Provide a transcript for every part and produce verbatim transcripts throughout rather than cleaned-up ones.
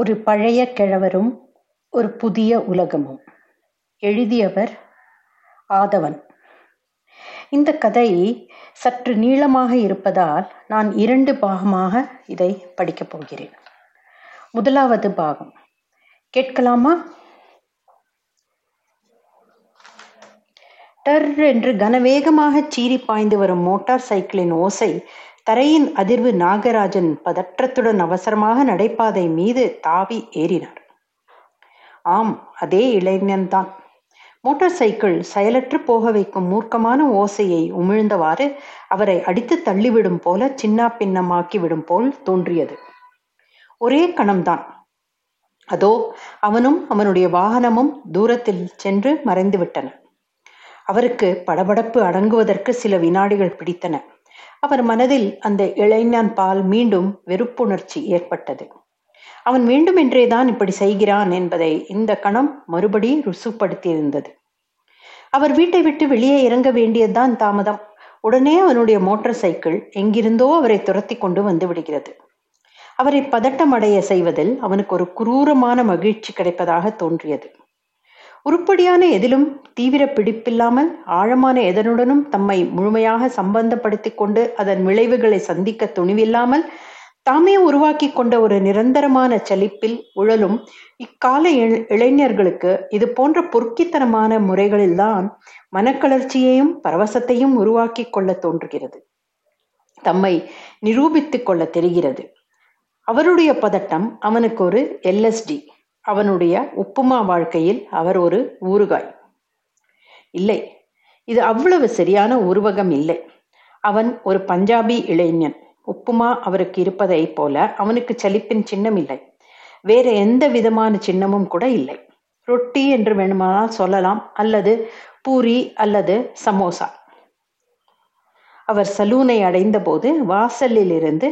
ஒரு பழைய கிழவரும் ஒரு புதிய உலகமும். எழுதியவர் ஆதவன். இந்த கதை சற்று நீளமாக இருப்பதால் நான் இரண்டு பாகமாக இதை படிக்கப் போகிறேன். முதலாவது பாகம் கேட்கலாமா? டர் என்று கனவேகமாக சீறி பாய்ந்து வரும் மோட்டார் சைக்கிளின் ஓசை, தரையின் அதிர்வு. நாகராஜன் பதற்றத்துடன் அவசரமாக நடைபாதை மீது தாவி ஏறினார். ஆம், அதே இளைஞன்தான். மோட்டார் சைக்கிள் செயலற்று போக வைக்கும் மூர்க்கமான ஓசையை உமிழ்ந்தவாறு அவரை அடித்து தள்ளிவிடும் போல, சின்ன பின்னமாக்கி விடும் போல் தோன்றியது. ஒரே கணம்தான். அதோ அவனும் அவனுடைய வாகனமும் தூரத்தில் சென்று மறைந்து விட்டன. அவருக்கு படபடப்பு அடங்குவதற்கு சில வினாடிகள் பிடித்தன. அவர் மனதில் அந்த இளைஞன் பால் மீண்டும் வெறுப்புணர்ச்சி ஏற்பட்டது. அவன் வேண்டுமென்றேதான் இப்படி செய்கிறான் என்பதை இந்த கணம் மறுபடி ருசுப்படுத்தியிருந்தது. அவர் வீட்டை விட்டு வெளியே இறங்க வேண்டியதுதான் தாமதம். உடனே அவனுடைய மோட்டார் சைக்கிள் எங்கிருந்தோ அவரை துரத்தி கொண்டு வந்து விடுகிறது. அவரை பதட்டமடைய செய்வதில் அவனுக்கு ஒரு குரூரமான மகிழ்ச்சி கிடைப்பதாக தோன்றியது. உருப்படியான எதிலும் தீவிர பிடிப்பில்லாமல் ஆழமான எதனுடனும் தம்மை முழுமையாக சம்பந்தப்படுத்தி கொண்டு அதன் விளைவுகளை சந்திக்க துணிவில்லாமல் தாமே உருவாக்கி கொண்ட ஒரு நிரந்தரமான சலிப்பில் உழலும் இக்கால இளைஞர்களுக்கு இது போன்ற பொறுக்கித்தனமான முறைகளில்தான் மனக்கலர்ச்சியையும் பரவசத்தையும் உருவாக்கி கொள்ள தோன்றுகிறது. தம்மை நிரூபித்து கொள்ள தெரிகிறது. அவருடைய பதட்டம் அவனுக்கு ஒரு எல்எஸ்டி. அவனுடைய உப்புமா வாழ்க்கையில் அவர் ஒரு ஊறுகாய். இல்லை, இது அவ்வளவு சரியான உருவகம் இல்லை. அவன் ஒரு பஞ்சாபி இளைஞன். உப்புமா அவருக்கு இருப்பதை போல அவனுக்கு சலிப்பின் சின்னம் இல்லை. வேற எந்த விதமான சின்னமும் கூட இல்லை. ரொட்டி என்று வேணுமானால் சொல்லலாம், அல்லது பூரி அல்லது சமோசா. அவர் சலூனை அடைந்த போது வாசலில் இருந்து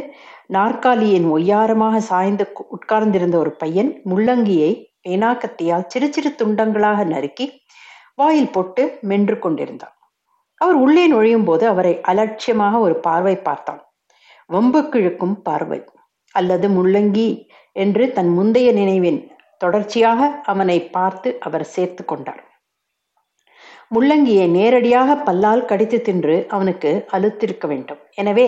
நாற்காலியின் ஒய்யாரமாக சாய்ந்து உட்கார்ந்திருந்த ஒரு பையன் முள்ளங்கியை பேனாக்கத்தியால் சிறு சிறு துண்டங்களாக நறுக்கி வாயில் போட்டு மென்று கொண்டிருந்தார். அவர் உள்ளே நுழையும் போது அவரை அலட்சியமாக ஒரு பார்வை பார்த்தான். வம்பு கிழக்கும் பார்வை, அல்லது முள்ளங்கி என்று தன் முந்தைய நினைவின் தொடர்ச்சியாக அவனை பார்த்து அவர் சேர்த்து கொண்டார். முள்ளங்கியை நேரடியாக பல்லால் கடித்து தின்று அவனுக்கு அலுத்திருக்க வேண்டும். எனவே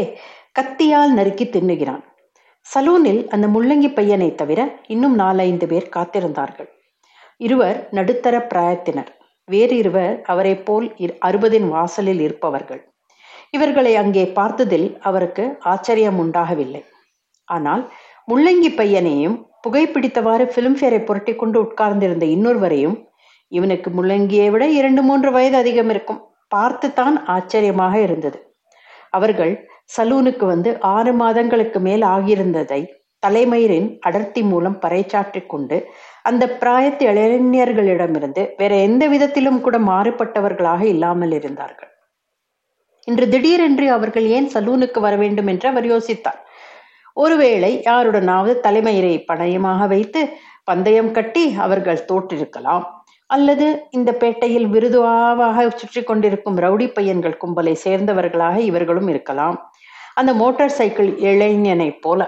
கத்தியால் நறுக்கி தின்னுகிறான். சலூனில் அந்த முள்ளங்கி பையனை தவிர இன்னும் நாலந்து பேர் காத்திருந்தார்கள். இருவர் நடுத்தர பிராயத்தினர், வேறு இருவர் அவரை போல் அறுபதின் வாசலில் இருப்பவர்கள். இவர்களை அங்கே பார்த்ததில் அவருக்கு ஆச்சரியம் உண்டாகவில்லை. ஆனால் முள்ளங்கி பையனையும் புகைப்பிடித்தவாறு பிலிம்ஃபேரை புரட்டி கொண்டு உட்கார்ந்திருந்த இன்னொருவரையும், இவனுக்கு முள்ளங்கியை விட இரண்டு மூன்று வயது அதிகம் இருக்கும், பார்த்துத்தான் ஆச்சரியமாக இருந்தது. அவர்கள் சலூனுக்கு வந்து ஆறு மாதங்களுக்கு மேல் ஆகியிருந்ததை தலைமயிரின் அடர்த்தி மூலம் பறைச்சாற்றி கொண்டு அந்த பிராயத்து இளைஞர்களிடமிருந்து வேற எந்த விதத்திலும் கூட மாறுபட்டவர்களாக இல்லாமல் இருந்தார்கள். இன்று திடீரென்று அவர்கள் ஏன் சலூனுக்கு வர வேண்டும் என்று அவர் யோசித்தார். ஒருவேளை யாருடனாவது தலைமயிரை பணயமாக வைத்து பந்தயம் கட்டி அவர்கள் தோற்றிருக்கலாம், அல்லது இந்த பேட்டையில் விருதுவாக சுற்றி கொண்டிருக்கும் ரவுடி பையன்கள் கும்பலை சேர்ந்தவர்களாக இவர்களும் இருக்கலாம். அந்த மோட்டார் சைக்கிள் இளைஞனை போல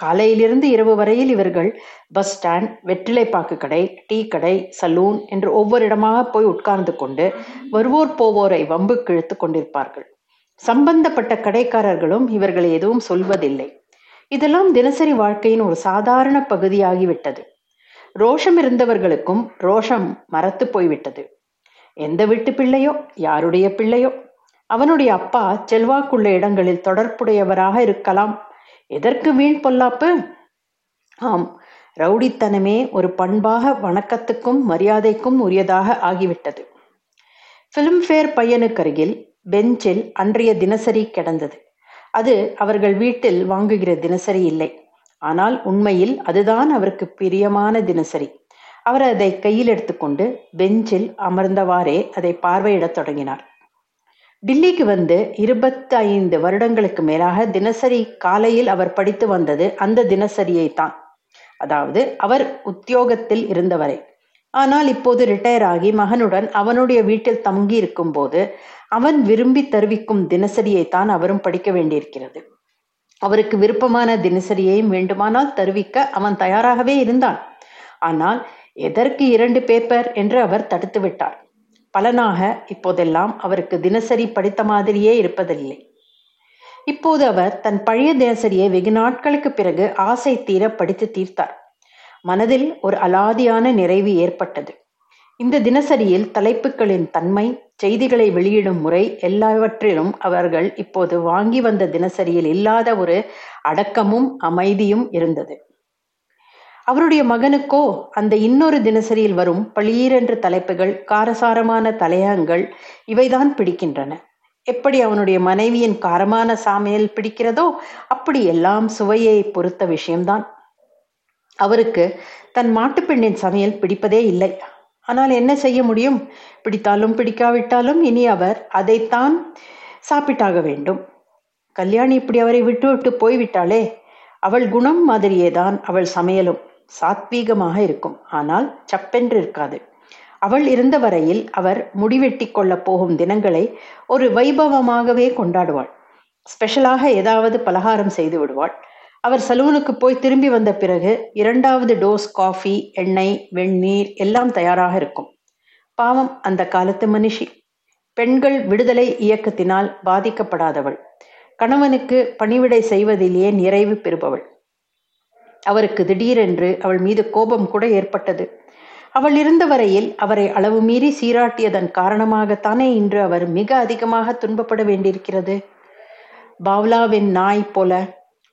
காலையிலிருந்து இரவு வரையில் இவர்கள் பஸ் ஸ்டாண்ட், வெற்றிலைப்பாக்கு கடை, டீ கடை, சலூன் என்று ஒவ்வொரு இடமாக போய் உட்கார்ந்து கொண்டு வருவோர் போவோரை வம்பு கிழித்து கொண்டிருப்பார்கள். சம்பந்தப்பட்ட கடைக்காரர்களும் இவர்களை எதுவும் சொல்வதில்லை. இதெல்லாம் தினசரி வாழ்க்கையின் ஒரு சாதாரண பகுதியாகிவிட்டது. ரோஷம் இருந்தவர்களுக்கும் ரோஷம் மறத்து போய்விட்டது. எந்த வீட்டு பிள்ளையோ யாருடைய பிள்ளையோ அவனுடைய அப்பா செல்வாக்குள்ள இடங்களில் தொடர்புடையவராக இருக்கலாம். எதற்கு வீண் பொல்லாப்பு? ஆம், ரவுடித்தனமே ஒரு பண்பாக வணக்கத்துக்கும் மரியாதைக்கும் உரியதாக ஆகிவிட்டது. பிலிம்ஃபேர் பையனுக்கருகில் பெஞ்சில் அன்றைய தினசரி கிடந்தது. அது அவர்கள் வீட்டில் வாங்குகிற தினசரி இல்லை. ஆனால் உண்மையில் அதுதான் அவருக்கு பிரியமான தினசரி. அவர் அதை கையில் எடுத்துக்கொண்டு பெஞ்சில் அமர்ந்தவாறே அதை பார்வையிடத் தொடங்கினார். டில்லிக்கு வந்து இருபத்தி ஐந்து வருடங்களுக்கு மேலாக தினசரி காலையில் அவர் படித்து வந்தது அந்த தினசரியை தான். அதாவது அவர் உத்தியோகத்தில் இருந்தவரை. ஆனால் இப்போது ரிட்டையர் ஆகி மகனுடன் அவனுடைய வீட்டில் தங்கி இருக்கும் போது அவன் விரும்பி தருவிக்கும் தினசரியை தான் அவரும் படிக்க வேண்டியிருக்கிறது. அவருக்கு விருப்பமான தினசரியையும் வேண்டுமானால் தருவிக்க அவன் தயாராகவே இருந்தான். ஆனால் எதற்கு இரண்டு பேப்பர் என்று அவர் தடுத்து விட்டார். பலனாக இப்போதெல்லாம் அவருக்கு தினசரி படித்த மாதிரியே இருப்பதில்லை. இப்போது அவர் தன் பழைய தினசரியை வெகு நாட்களுக்கு பிறகு ஆசை தீர படித்து தீர்த்தார். மனதில் ஒரு அலாதியான நிறைவு ஏற்பட்டது. இந்த தினசரியில் தலைப்புகளின் தன்மை, செய்திகளை வெளியிடும் முறை எல்லாவற்றிலும் அவர்கள் இப்போது வாங்கி வந்த தினசரியில் இல்லாத ஒரு அடக்கமும் அமைதியும் இருந்தது. அவருடைய மகனுக்கோ அந்த இன்னொரு தினசரியில் வரும் பளீரென்று தலைப்புகள், காரசாரமான தலையங்கள் இவைதான் பிடிக்கின்றன. எப்படி அவனுடைய மனைவியின் காரமான சாமையல் பிடிக்கிறதோ அப்படி எல்லாம் சுவையை பொறுத்த விஷயம்தான். அவருக்கு தன் மாட்டுப்பெண்ணின் சமையல் பிடிப்பதே இல்லை. ஆனால் என்ன செய்ய முடியும்? பிடித்தாலும் பிடிக்காவிட்டாலும் இனி அவர் அதைத்தான் சாப்பிட்டாக வேண்டும். கல்யாணி இப்படி அவரை விட்டு விட்டு போய்விட்டாளே. அவள் குணம் மாதிரியேதான் அவள் சமையலும். சாத்வீகமாக இருக்கும், ஆனால் சப்பென்று இருக்காது. அவள் இருந்த வரையில் அவர் முடிவெட்டி கொள்ள போகும் தினங்களை ஒரு வைபவமாகவே கொண்டாடுவாள். ஸ்பெஷலாக ஏதாவது பலகாரம் செய்து விடுவாள். அவர் சலூனுக்கு போய் திரும்பி வந்த பிறகு இரண்டாவது டோஸ் காஃபி, எண்ணெய், வெந்நீர் எல்லாம் தயாராக இருக்கும். பாவம் அந்த காலத்து மனுஷி. பெண்கள் விடுதலை இயக்கத்தினால் பாதிக்கப்படாதவள், கணவனுக்கு பணிவிடை செய்வதிலேயே நிறைவு பெறுபவள். அவருக்கு திடீரென்று அவள் மீது கோபம் கூட ஏற்பட்டது. அவள் இருந்த வரையில் அவரை அளவு மீறி சீராட்டியதன் காரணமாகத்தானே இன்று அவர் மிக அதிகமாக துன்பப்பட வேண்டியிருக்கிறது. பாவ்லாவின் நாய் போல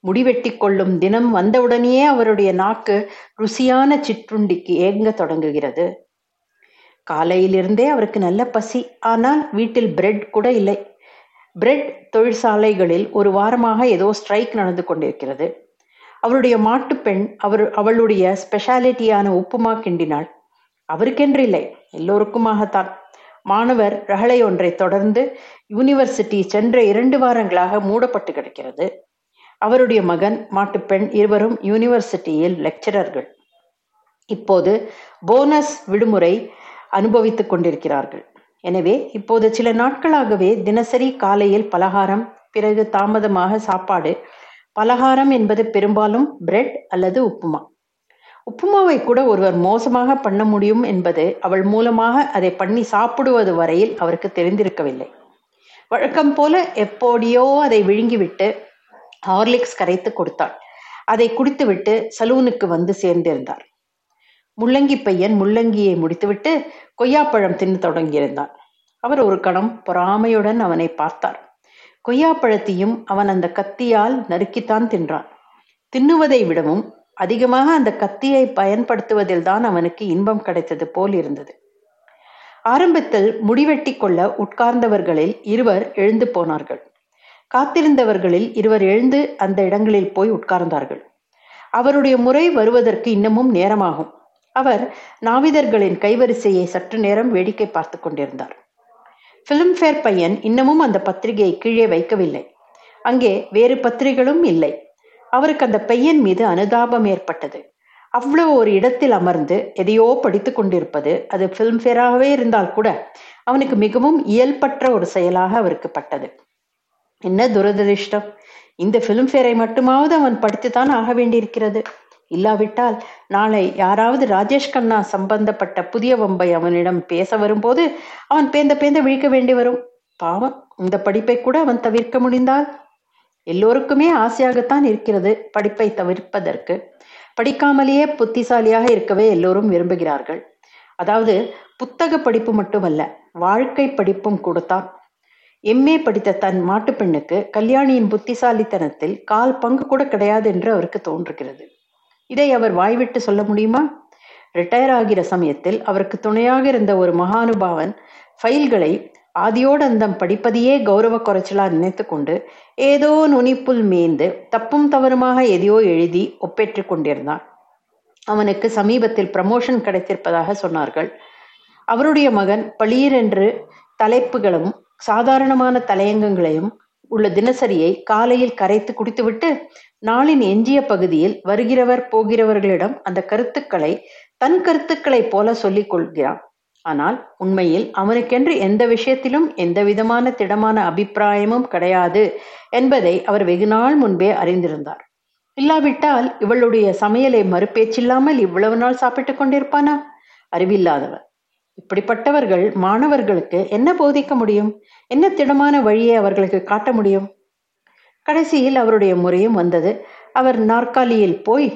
முடிவெட்டி கொள்ளும் தினம் வந்தவுடனேயே அவருடைய நாக்கு ருசியான சிற்றுண்டிக்கு ஏங்க தொடங்குகிறது. காலையிலிருந்தே அவருக்கு நல்ல பசி. ஆனால் வீட்டில் பிரெட் கூட இல்லை. பிரெட் தொழிற்சாலைகளில் ஒரு வாரமாக ஏதோ ஸ்ட்ரைக் நடந்து கொண்டிருக்கிறது. அவருடைய மாட்டுப்பெண் அவர் அவளுடைய ஸ்பெஷாலிட்டியான உப்புமா கிண்டினாள். அவருக்கென்று இல்லை, எல்லோருக்குமாகத்தான். மாணவர் ரகளை ஒன்றை தொடர்ந்து யூனிவர்சிட்டி சென்ற இரண்டு வாரங்களாக மூடப்பட்டு கிடக்கிறது. அவருடைய மகன், மாட்டுப்பெண் இருவரும் யூனிவர்சிட்டியில் லெக்சரர்கள். இப்போது போனஸ் விடுமுறை அனுபவித்துக் கொண்டிருக்கிறார்கள். எனவே இப்போது சில நாட்களாகவே தினசரி காலையில் பலகாரம், பிறகு தாமதமாக சாப்பாடு. பலகாரம் என்பது பெரும்பாலும் பிரெட் அல்லது உப்புமா. உப்புமாவை கூட ஒருவர் மோசமாக பண்ண முடியும் என்பது அவள் மூலமாக அதை பண்ணி சாப்பிடுவது வரையில் அவருக்கு தெரிந்திருக்கவில்லை. வழக்கம் போல எப்போடியோ அதை விழுங்கிவிட்டு ஹார்லிக்ஸ் கரைத்து கொடுத்தாள். அதை குடித்துவிட்டு சலூனுக்கு வந்து சேர்ந்திருந்தார். முள்ளங்கி பையன் முள்ளங்கியை முடித்துவிட்டு கொய்யாப்பழம் தின்னு தொடங்கியிருந்தான். அவர் ஒரு கணம் பொறாமையுடன் அவனை பார்த்தார். கொய்யாப்பழத்தையும் அவன் அந்த கத்தியால் நறுக்கித்தான் தின்றான். தின்னுவதை விடவும் அதிகமாக அந்த கத்தியை பயன்படுத்துவதில் தான் அவனுக்கு இன்பம் கிடைத்தது போல் இருந்தது. ஆரம்பத்தில் முடிவெட்டி கொள்ள உட்கார்ந்தவர்களில் இருவர் எழுந்து போனார்கள். காத்திருந்தவர்களில் இருவர் எழுந்து அந்த இடங்களில் போய் உட்கார்ந்தார்கள். அவருடைய முறை வருவதற்கு இன்னமும் நேரமாகும். அவர் நாவிதர்களின் கைவரிசையை சற்று நேரம் வேடிக்கை பார்த்து கொண்டிருந்தார். பிலிம்ஃபேர் பையன் இன்னமும் அந்த பத்திரிகையை கீழே வைக்கவில்லை. அங்கே வேறு பத்திரிகைகளும் இல்லை. அவருக்கு அந்த பையன் மீது அனுதாபம் ஏற்பட்டது. அவ்வளவு ஒரு இடத்தில் அமர்ந்து எதையோ படித்து கொண்டிருப்பது, அது பிலிம்ஃபேராகவே இருந்தால் கூட அவனுக்கு மிகவும் இயல்பற்ற ஒரு செயலாக அவருக்கு பட்டது. என்ன துரதிருஷ்டம்! இந்த பிலிம்ஃபேரை மட்டுமாவது அவன் படித்துத்தான் ஆக வேண்டியிருக்கிறது. இல்லாவிட்டால் நாளை யாராவது ராஜேஷ் கண்ணா சம்பந்தப்பட்ட புதிய வம்பை அவனிடம் பேச வரும்போது அவன் பேந்த பேந்த விழிக்க வேண்டி வரும். பாவம், இந்த படிப்பை கூட அவன் தவிர்க்க முடிந்தால். எல்லோருக்குமே ஆசையாகத்தான் இருக்கிறது படிப்பை தவிர்ப்பதற்கு. படிக்காமலேயே புத்திசாலியாக இருக்கவே எல்லோரும் விரும்புகிறார்கள். அதாவது புத்தக படிப்பு மட்டுமல்ல, வாழ்க்கை படிப்பும் கூடத்தான். எம்ஏ படித்த தன் மாட்டு பெண்ணுக்கு கல்யாணியின் புத்திசாலித்தனத்தில் கால் பங்கு கூட கிடையாது என்று அவருக்கு தோன்றுகிறது. இதை அவர் வாய்விட்டு சொல்ல முடியுமா? ரிட்டையர் ஆகிற சமயத்தில் அவருக்கு துணையாக இருந்த ஒரு மகானுபாவன் ஃபைல்களை ஆதியோடு அந்தம் படிப்பதையே கௌரவ குறைச்சலா நினைத்து கொண்டு ஏதோ நுனிப்புல் மேய்ந்து தப்பும் தவறுமாக எதையோ எழுதி ஒப்பேற்றி கொண்டிருந்தான். அவனுக்கு சமீபத்தில் ப்ரமோஷன் கிடைத்திருப்பதாக சொன்னார்கள். அவருடைய மகன் பளீரென்று தலைப்புகளும் சாதாரணமான தலையங்கங்களையும் உள்ள தினசரியை காலையில் கரைத்து குடித்துவிட்டு நாளின் எஞ்சிய பகுதியில் வருகிறவர் போகிறவர்களிடம் அந்த கருத்துக்களை தன் கருத்துக்களை போல சொல்லிக் கொள்கிறான். ஆனால் உண்மையில் அவனுக்கென்று எந்த விஷயத்திலும் எந்தவிதமான திடமான அபிப்பிராயமும் கிடையாது என்பதை அவர் வெகுநாள் முன்பே அறிந்திருந்தார். இல்லாவிட்டால் இவளுடைய சமையலை மறுபேச்சில்லாமல் இவ்வளவு நாள் சாப்பிட்டு கொண்டிருப்பானா? அறிவில்லாதவர். இப்படிப்பட்டவர்கள் மாணவர்களுக்கு என்ன போதிக்க முடியும்? என்ன திடமான வழியை அவர்களுக்கு காட்ட முடியும்? கடைசியில் அவருடைய முறையும் வந்தது. அவர் நாற்காலியில் போய்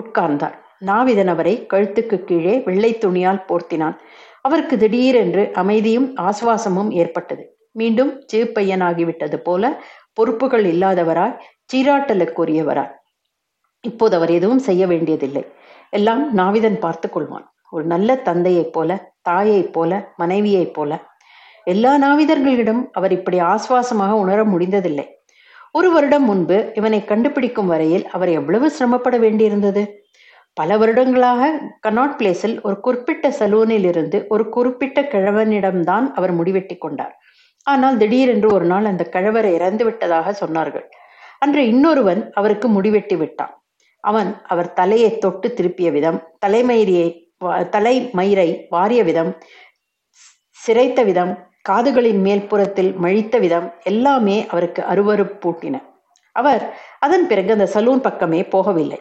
உட்கார்ந்தார். நாவிதன் அவரை கழுத்துக்கு கீழே வெள்ளை துணியால் போர்த்தினான். அவருக்கு திடீரென்று அமைதியும் ஆசுவாசமும் ஏற்பட்டது. மீண்டும் சிறு பையனாகிவிட்டது போல பொறுப்புகள் இல்லாதவராய் சீராட்டலுக்குரியவராய். இப்போது அவர் எதுவும் செய்ய வேண்டியதில்லை. எல்லாம் நாவிதன் பார்த்து கொள்வான். ஒரு நல்ல தந்தையைப் போல, தாயைப் போல, மனைவியைப் போல. எல்லா நாவிதர்களிடம் அவர் இப்படி ஆசுவாசமாக உணர முடிந்ததில்லை. ஒரு வருடம் முன்பு இவனை கண்டுபிடிக்கும் வரையில் அவர் எவ்வளவு சிரமப்பட வேண்டியிருந்தது. பல வருடங்களாக கனாட் பிளேஸில் ஒரு குறிப்பிட்ட சலூனில் இருந்து ஒரு குறிப்பிட்ட கிழவனிடம்தான் அவர் முடிவெட்டி கொண்டார். ஆனால் திடீரென்று ஒரு நாள் அந்த கிழவரை இறந்து விட்டதாக சொன்னார்கள். அன்று இன்னொருவன் அவருக்கு முடிவெட்டி விட்டான். அவன் அவர் தலையை தொட்டு திருப்பிய விதம், தலைமயிரியை தலை மயிரை வாரிய விதம், சிரைத்த விதம், காதுகளின் மேல்புறத்தில் மழித்த விதம் எல்லாமே அவருக்கு அருவருப்பூட்டின. அவர் அதன் பிறகு அந்த சலூன் பக்கமே போகவில்லை.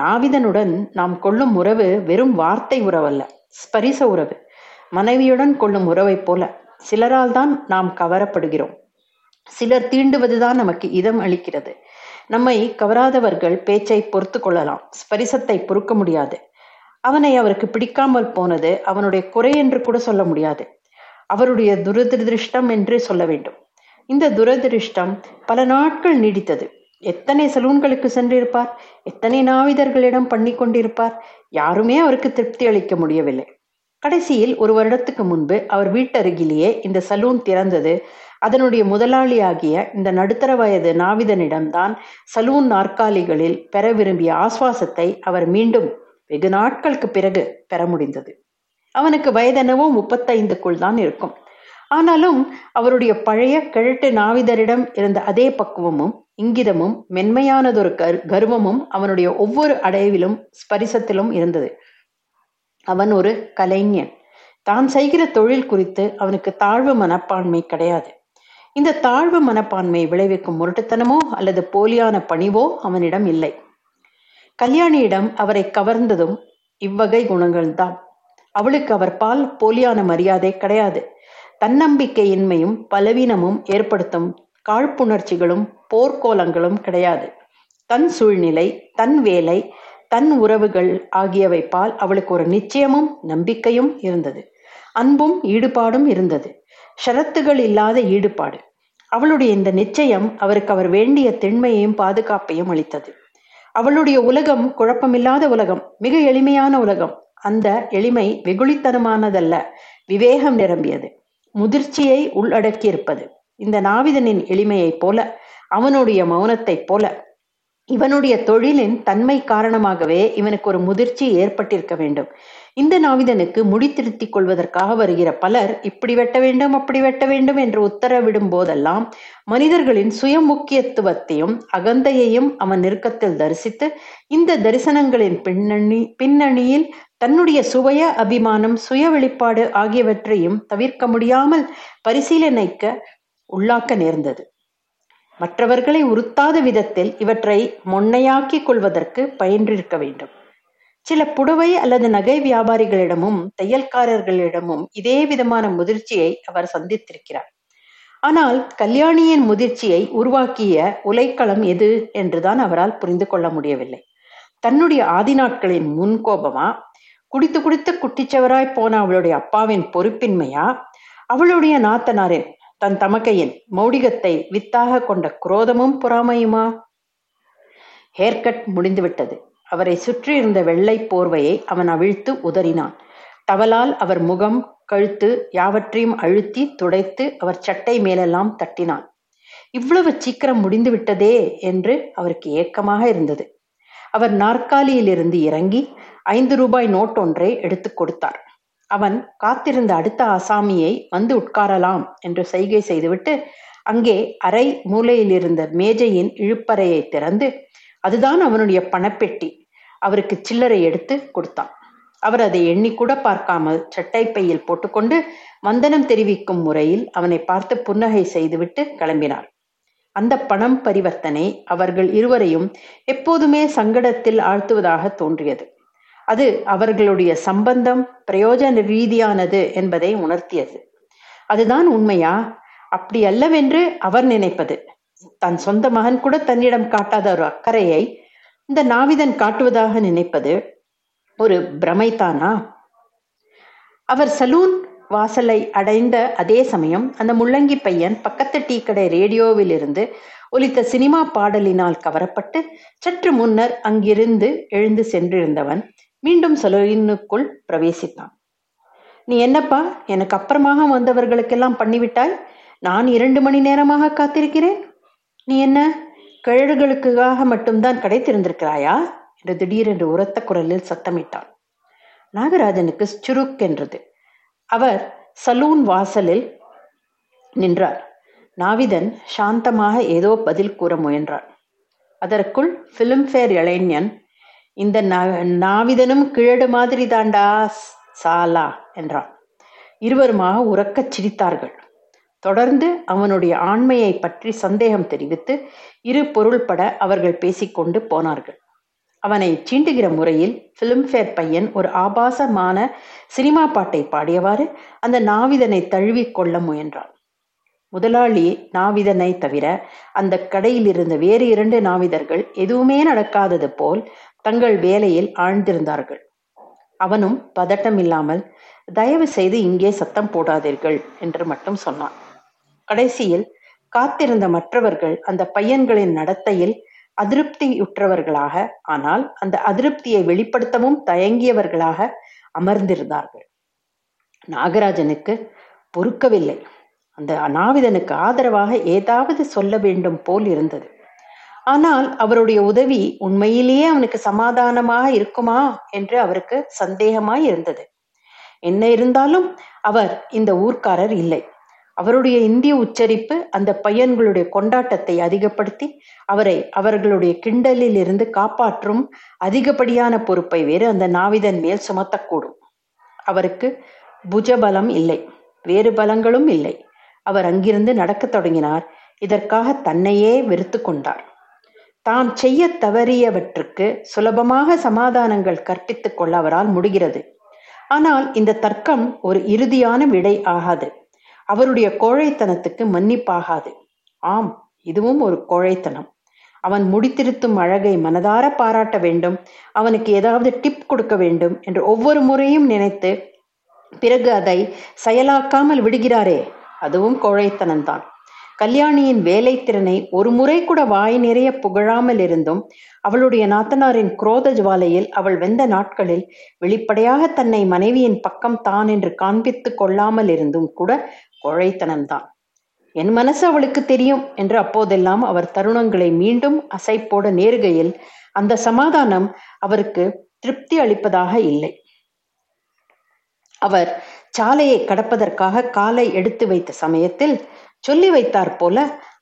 நாவிதனுடன் நாம் கொள்ளும் உறவு வெறும் வார்த்தை உறவல்ல, ஸ்பரிச உறவு. மனைவியுடன் கொள்ளும் உறவை போல. சிலரால் தான் நாம் கவரப்படுகிறோம். சிலர் தீண்டுவதுதான் நமக்கு இதம் அளிக்கிறது. நம்மை கவராதவர்கள் பேச்சை பொறுத்து கொள்ளலாம், ஸ்பரிசத்தை பொறுக்க முடியாது. அவனை அவருக்கு பிடிக்காமல் போனது அவனுடைய குறை என்று கூட சொல்ல முடியாது, அவருடைய துரதிருஷ்டம் என்று சொல்ல வேண்டும். இந்த துரதிருஷ்டம் பல நாட்கள் நீடித்தது. எத்தனை சலூன்களுக்கு சென்றிருப்பார், எத்தனை நாவிதர்களிடம் பண்ணி கொண்டிருப்பார், யாருமே அவருக்கு திருப்தி அளிக்க முடியவில்லை. கடைசியில் ஒரு வருடத்துக்கு முன்பு அவர் வீட்டருகிலேயே இந்த சலூன் திறந்தது. அதனுடைய முதலாளியாகிய இந்த நடுத்தர வயது நாவிதனிடம்தான் சலூன் நாற்காலிகளில் பெற விரும்பிய ஆசுவாசத்தை அவர் மீண்டும் வெகு நாட்களுக்கு பிறகு பெற முடிந்தது. அவனுக்கு வயதெனவோ முப்பத்தைந்துக்குள் தான் இருக்கும். ஆனாலும் அவருடைய பழைய கிழட்டு நாவிதரிடம் இருந்த அதே பக்குவமும் இங்கிதமும் மென்மையானதொரு கர் கர்வமும் அவனுடைய ஒவ்வொரு அடைவிலும் ஸ்பரிசத்திலும் இருந்தது. அவன் ஒரு கலைஞன். தான் செய்கிற தொழில் குறித்து அவனுக்கு தாழ்வு மனப்பான்மை கிடையாது. இந்த தாழ்வு மனப்பான்மை விளைவிக்கும் முரட்டுத்தனமோ அல்லது போலியான பணிவோ அவனிடம் இல்லை. கல்யாணியிடம் அவரை கவர்ந்ததும் இவ்வகை குணங்கள்தான். அவளுக்கு அவர் பால் போலியான மரியாதை கிடையாது. தன்னம்பிக்கையின்மையும் பலவீனமும் ஏற்படுத்தும் காழ்ப்புணர்ச்சிகளும் போர்க்கோலங்களும் கிடையாது. தன் சூழ்நிலை, தன் வேலை, தன் உறவுகள் ஆகியவை பால் அவளுக்கு ஒரு நிச்சயமும் நம்பிக்கையும் இருந்தது. அன்பும் ஈடுபாடும் இருந்தது. ஷரத்துகள் இல்லாத ஈடுபாடு. அவளுடைய இந்த நிச்சயம் அவருக்கு அவர் வேண்டிய திண்மையையும் பாதுகாப்பையும் அளித்தது. அவளுடைய உலகம் குழப்பமில்லாத உலகம், மிக எளிமையான உலகம். அந்த எளிமை வெகுளித்தனமானதல்ல, விவேகம் நிரம்பியது, முதிர்ச்சியை உள்ளடக்கியிருப்பது. இந்த நாவிதனின் எளிமையைப் போல, அவனுடைய மௌனத்தைப் போல, இவனுடைய தொழிலின் தன்மை காரணமாகவே இவனுக்கு ஒரு முதிர்ச்சி ஏற்பட்டிருக்க வேண்டும். இந்த நாவிதனுக்கு முடி திருத்திக் கொள்வதற்காக வருகிற பலர் இப்படி வெட்ட வேண்டும், அப்படி வெட்ட வேண்டும் என்று உத்தரவிடும் போதெல்லாம் மனிதர்களின் சுய முக்கியத்துவத்தையும் அகந்தையையும் அவன் நெருக்கத்தில் தரிசித்து, இந்த தரிசனங்களின் பின்னணி பின்னணியில் தன்னுடைய சுய அபிமானம், சுய வெளிப்பாடு ஆகியவற்றையும் தவிர்க்க முடியாமல் பரிசீலனைக்க உள்ளாக்க நேர்ந்தது. மற்றவர்களை உறுத்தாத விதத்தில் இவற்றை மொன்னையாக்கி கொள்வதற்கு பயின்றிருக்க வேண்டும். சில புடவை அல்லது நகை வியாபாரிகளிடமும் தையல்காரர்களிடமும் இதே விதமான முதிர்ச்சியை அவர் சந்தித்திருக்கிறார். ஆனால் கல்யாணியின் முதிர்ச்சியை உருவாக்கிய உலைக்களம் எது என்றுதான் அவரால் புரிந்து கொள்ள முடியவில்லை. தன்னுடைய ஆதி நாட்களின் முன்கோபமா, குடித்து குடித்து குட்டிச்சவராய் போன அவளுடைய அப்பாவின் பொறுப்பின்மையா, அவளுடைய நாத்தனாரின் தன் தமக்கையின் மௌடிகத்தை வித்தாக கொண்ட குரோதமும் பொறாமையுமா? ஹேர்கட் முடிந்துவிட்டது. அவரை சுற்றி இருந்த வெள்ளை போர்வையை அவன் அவிழ்த்து உதறினான். தவலால் அவர் முகம், கழுத்து யாவற்றையும் அழுத்தி துடைத்து அவர் சட்டை மேலெல்லாம் தட்டினான். இவ்வளவு சீக்கிரம் முடிந்துவிட்டதே என்று அவருக்கு ஏக்கமாக இருந்தது. அவர் நாற்காலியிலிருந்து இறங்கி ஐந்து ரூபாய் நோட் ஒன்றை எடுத்து கொடுத்தார். அவன் காத்திருந்த அடுத்த ஆசாமியை வந்து உட்காரலாம் என்று செய்கை செய்துவிட்டு அங்கே அரை மூலையில் இருந்த மேஜையின் இழுப்பறையை திறந்து அதுதான் அவனுடைய பணப்பெட்டி. அவருக்கு சில்லறை எடுத்து கொடுத்தான். அவர் அதை எண்ணிக்கூட பார்க்காமல் சட்டை பையில் போட்டுக்கொண்டு வந்தனம் தெரிவிக்கும் முறையில் அவனை பார்த்து புன்னகை செய்துவிட்டு கிளம்பினார். அந்த பணம் பரிவர்த்தனை அவர்கள் இருவரையும் எப்போதுமே சங்கடத்தில் ஆழ்த்துவதாக தோன்றியது. அது அவர்களுடைய சம்பந்தம் பிரயோஜன ரீதியானது என்பதை உணர்த்தியது. அதுதான் உண்மையா? அப்படி அல்லவென்று அவர் நினைப்பது. தன் சொந்த மகன் கூட தன்னிடம் காட்டாத ஒரு அக்கறையை இந்த நாவிதன் காட்டுவதாக நினைப்பது ஒரு பிரமைதானா? அவர் சலூன் வாசலை அடைந்த அதே சமயம் அந்த முள்ளங்கி பையன் பக்கத்து டீ கடை ரேடியோவில் இருந்து ஒலித்த சினிமா பாடலினால் கவரப்பட்டு சற்று முன்னர் அங்கிருந்து எழுந்து சென்றிருந்தவன் மீண்டும் சலூனுக்குள் பிரவேசித்தான். நீ என்னப்பா, எனக்கு அப்புறமாக வந்தவர்களுக்கெல்லாம் பண்ணிவிட்டாய்? நான் இரண்டு மணி நேரமாக காத்திருக்கிறேன். நீ என்ன கிழடுகளுக்காக மட்டும்தான் கடை திறந்திருக்கிறாயா என்று திடீரென்று உரத்த குரலில் சத்தமிட்டான். நாகராஜனுக்கு சுருக்கென்றது. அவர் சலூன் வாசலில் நின்றார். நாவிதன் சாந்தமாக ஏதோ பதில் கூற முயன்றார். அதற்குள் பிலிம்ஃபேர் இளைஞன், இந்த நாவிதனும் கிழடு மாதிரி தாண்டா சாலா என்றான். இருவருமாக உரக்கச் சிரித்தார்கள். தொடர்ந்து அவனுடைய ஆண்மையை பற்றி சந்தேகம் தெரிவித்து இரு பொருள்பட அவர்கள் பேசிக்கொண்டு போனார்கள். அவனை சீண்டுகிற முறையில் பிலிம்ஃபேர் பையன் ஒரு ஆபாசமான சினிமா பாட்டை பாடியவாறு அந்த நாவிதனை தழுவி கொள்ள முயன்றான். முதலாளி நாவிதனை தவிர அந்த கடையில் இருந்த வேறு இரண்டு நாவிதர்கள் எதுவுமே நடக்காதது போல் தங்கள் வேலையில் ஆழ்ந்திருந்தார்கள். அவனும் பதட்டம் இல்லாமல், தயவு செய்து இங்கே சத்தம் போடாதீர்கள் என்று மட்டும் சொன்னான். கடைசியில் காத்திருந்த மற்றவர்கள் அந்த பையன்களின் நடத்தையில் அதிருப்தியுற்றவர்களாக, ஆனால் அந்த அதிருப்தியை வெளிப்படுத்தவும் தயங்கியவர்களாக அமர்ந்திருந்தார்கள். நாகராஜனுக்கு பொறுக்கவில்லை. அந்த அநாவிதனுக்கு ஆதரவாக ஏதாவது சொல்ல வேண்டும் போல் இருந்தது. ஆனால் அவருடைய உதவி உண்மையிலேயே அவனுக்கு சமாதானமாக இருக்குமா என்று அவருக்கு சந்தேகமாய் இருந்தது. என்ன இருந்தாலும் அவர் இந்த ஊர்க்காரர் இல்லை. அவருடைய இந்திய உச்சரிப்பு அந்த பையன்களுடைய கொண்டாட்டத்தை அதிகப்படுத்தி அவரை அவர்களுடைய கிண்டலில் இருந்து காப்பாற்றும் அதிகப்படியான பொறுப்பை வேறு அந்த நாவிதன் மேல் சுமத்தக்கூடும். அவருக்கு புஜபலம் இல்லை, வேறு பலங்களும் இல்லை. அவர் அங்கிருந்து நடக்க தொடங்கினார். இதற்காக தன்னையே வெறுத்து கொண்டார். தாம் செய்ய தவறியவற்றுக்கு சுலபமாக சமாதானங்கள் கற்பித்துக் கொள்ள அவரால் முடிகிறது. ஆனால் இந்த தர்க்கம் ஒரு இறுதியான விடை ஆகாது. அவருடைய கோழைத்தனத்துக்கு மன்னிப்பாகாது. ஆம், இதுவும் ஒரு கோழைத்தனம். அவன் முடித்திருத்தும் அழகை மனதார பாராட்ட வேண்டும், அவனுக்கு ஏதாவது டிப் கொடுக்க வேண்டும் என்று ஒவ்வொரு முறையும் நினைத்து பிறகு அதை செயலாக்காமல் விடுகிறாரே, அதுவும் கோழைத்தனம்தான். கல்யாணியின் வேலை திறனை ஒரு முறை கூட வாய் நிறைய புகழாமல் இருந்தும் அவளுடைய நாத்தனாரின் குரோத ஜுவாலையில் அவள் வெந்த நாட்களில் வெளிப்படையாக தன்னை மனைவியின் பக்கம் தான் என்று காண்பித்து கொள்ளாமல் இருந்தும் கூட கோழைத்தனம்தான். என் மனசு அவளுக்கு தெரியும் என்று அப்போதெல்லாம் அவர் தருணங்களை மீண்டும் அசைப்போட நேருகையில் அந்த சமாதானம் அவருக்கு திருப்தி அளிப்பதாக இல்லை. அவர் சாலையை கடப்பதற்காக காலை எடுத்து வைத்த சமயத்தில் சொல்லி வைத்தாற் போல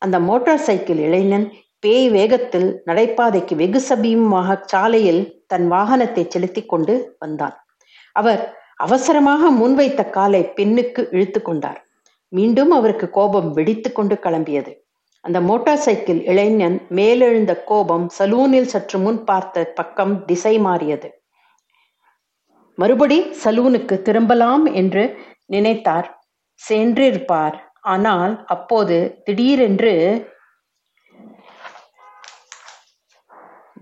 அந்த மோட்டார் சைக்கிள் இளைஞன் பேய் வேகத்தில் நடைபாதைக்கு வெகு சபீமாக சாலையில் தன் வாகனத்தை செலுத்தி கொண்டு வந்தான். அவர் அவசரமாக முன்வைத்த காலை பின்னுக்கு இழுத்து கொண்டார். மீண்டும் அவருக்கு கோபம் வெடித்து கொண்டு கிளம்பியது. அந்த மோட்டார் சைக்கிள் இளைஞன் மேலெழுந்த கோபம் சலூனில் சற்று முன் பார்த்த பக்கம் திசை மாறியது. மறுபடி சலூனுக்கு திரும்பலாம் என்று நினைத்தார், சென்றிருப்பார். ஆனால் அப்போது திடீரென்று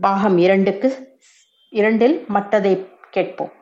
பாகம் இரண்டுக்கு இரண்டில் மற்றதை கேட்போம்.